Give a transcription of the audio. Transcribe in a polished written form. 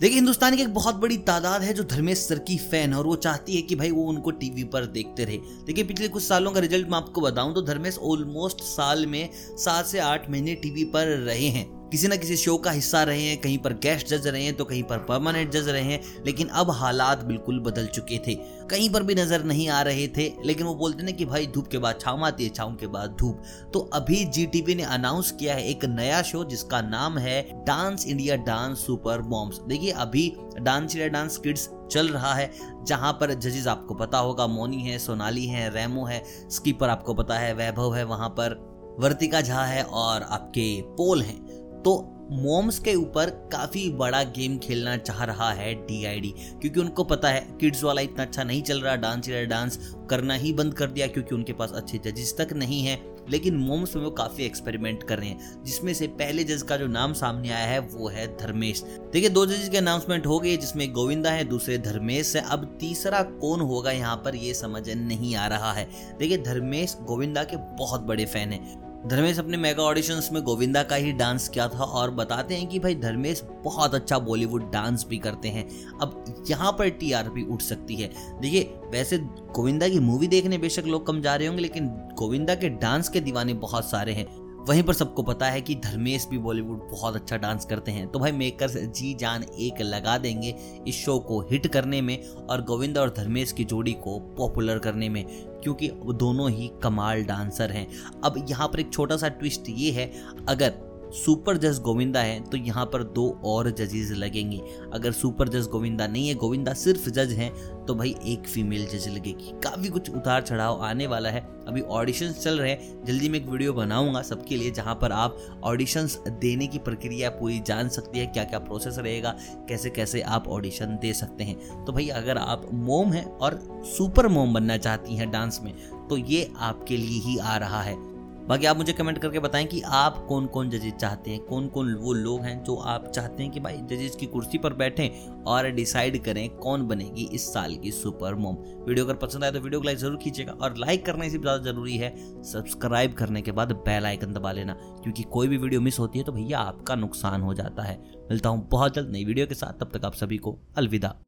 देखिए, हिंदुस्तान की एक बहुत बड़ी तादाद है जो धर्मेश सर की फैन है और वो चाहती है कि भाई वो उनको टीवी पर देखते रहे। देखिए, पिछले कुछ सालों का रिजल्ट मैं आपको बताऊं तो धर्मेश ऑलमोस्ट साल में 7 से 8 महीने टीवी पर रहे हैं, किसी ना किसी शो का हिस्सा रहे हैं, कहीं पर गेस्ट जज रहे हैं तो कहीं पर परमानेंट जज रहे हैं। लेकिन अब हालात बिल्कुल बदल चुके थे, कहीं पर भी नजर नहीं आ रहे थे। लेकिन वो बोलते ना कि भाई धूप के बाद छांव आती है, छांव के बाद धूप। तो अभी जीटीवी ने अनाउंस किया है एक नया शो जिसका नाम है dance India dance super bombs. देखिए, अभी डांस इंडिया डांस किड्स चल रहा है जहां पर जजेस आपको पता होगा मोनी है, सोनाली है, रैमो है, स्कीपर आपको पता है, वैभव है, वहां पर वर्तिका झा है और आपके पोल हैं। तो मॉम्स के ऊपर काफ़ी बड़ा गेम खेलना चाह रहा है DID, क्योंकि उनको पता है किड्स वाला इतना अच्छा नहीं चल रहा, डांस या डांस करना ही बंद कर दिया क्योंकि उनके पास अच्छे जजेस तक नहीं है। लेकिन मोम्स में वो काफ़ी एक्सपेरिमेंट कर रहे हैं, जिसमें से पहले जज का जो नाम सामने आया है वो है धर्मेश। देखिए, 2 जजेस के अनाउंसमेंट हो गए, जिसमें गोविंदा है, दूसरे धर्मेश है। अब तीसरा कौन होगा यहाँ पर ये समझ नहीं आ रहा है। देखिए, धर्मेश गोविंदा के बहुत बड़े फैन हैं। धर्मेश अपने मेगा ऑडिशंस में गोविंदा का ही डांस किया था और बताते हैं कि भाई धर्मेश बहुत अच्छा बॉलीवुड डांस भी करते हैं। अब यहाँ पर TRP उठ सकती है। देखिए, वैसे गोविंदा की मूवी देखने बेशक लोग कम जा रहे होंगे, लेकिन गोविंदा के डांस के दीवाने बहुत सारे हैं। वहीं पर सबको पता है कि धर्मेश भी बॉलीवुड बहुत अच्छा डांस करते हैं। तो भाई मेकर्स जी जान एक लगा देंगे इस शो को हिट करने में और गोविंदा और धर्मेश की जोड़ी को पॉपुलर करने में, क्योंकि दोनों ही कमाल डांसर हैं। अब यहाँ पर एक छोटा सा ट्विस्ट ये है, अगर सुपर जज गोविंदा है तो यहाँ पर 2 और जजेस लगेंगे। अगर सुपर जज गोविंदा नहीं है, गोविंदा सिर्फ जज हैं, तो भाई एक फीमेल जज लगेगी। काफ़ी कुछ उतार चढ़ाव आने वाला है। अभी ऑडिशंस चल रहे हैं, जल्दी मैं एक वीडियो बनाऊंगा सबके लिए जहाँ पर आप ऑडिशंस देने की प्रक्रिया पूरी जान सकती है, क्या क्या प्रोसेस रहेगा, कैसे कैसे आप ऑडिशन दे सकते हैं। तो भाई अगर आप मोम हैं और सुपर मोम बनना चाहती हैं डांस में तो ये आपके लिए ही आ रहा है। बाकी आप मुझे कमेंट करके बताएं कि आप कौन कौन जजेस चाहते हैं, कौन कौन वो लोग हैं जो आप चाहते हैं कि भाई जजेस की कुर्सी पर बैठें और डिसाइड करें कौन बनेगी इस साल की सुपर मॉम। वीडियो अगर पसंद आए तो वीडियो को लाइक ज़रूर कीजिएगा और लाइक करना इससे ज़्यादा ज़रूरी है सब्सक्राइब करने के बाद बेल आइकन दबा लेना, क्योंकि कोई भी वीडियो मिस होती है तो भैया आपका नुकसान हो जाता है। मिलता हूँ बहुत जल्द नई वीडियो के साथ, तब तक आप सभी को अलविदा।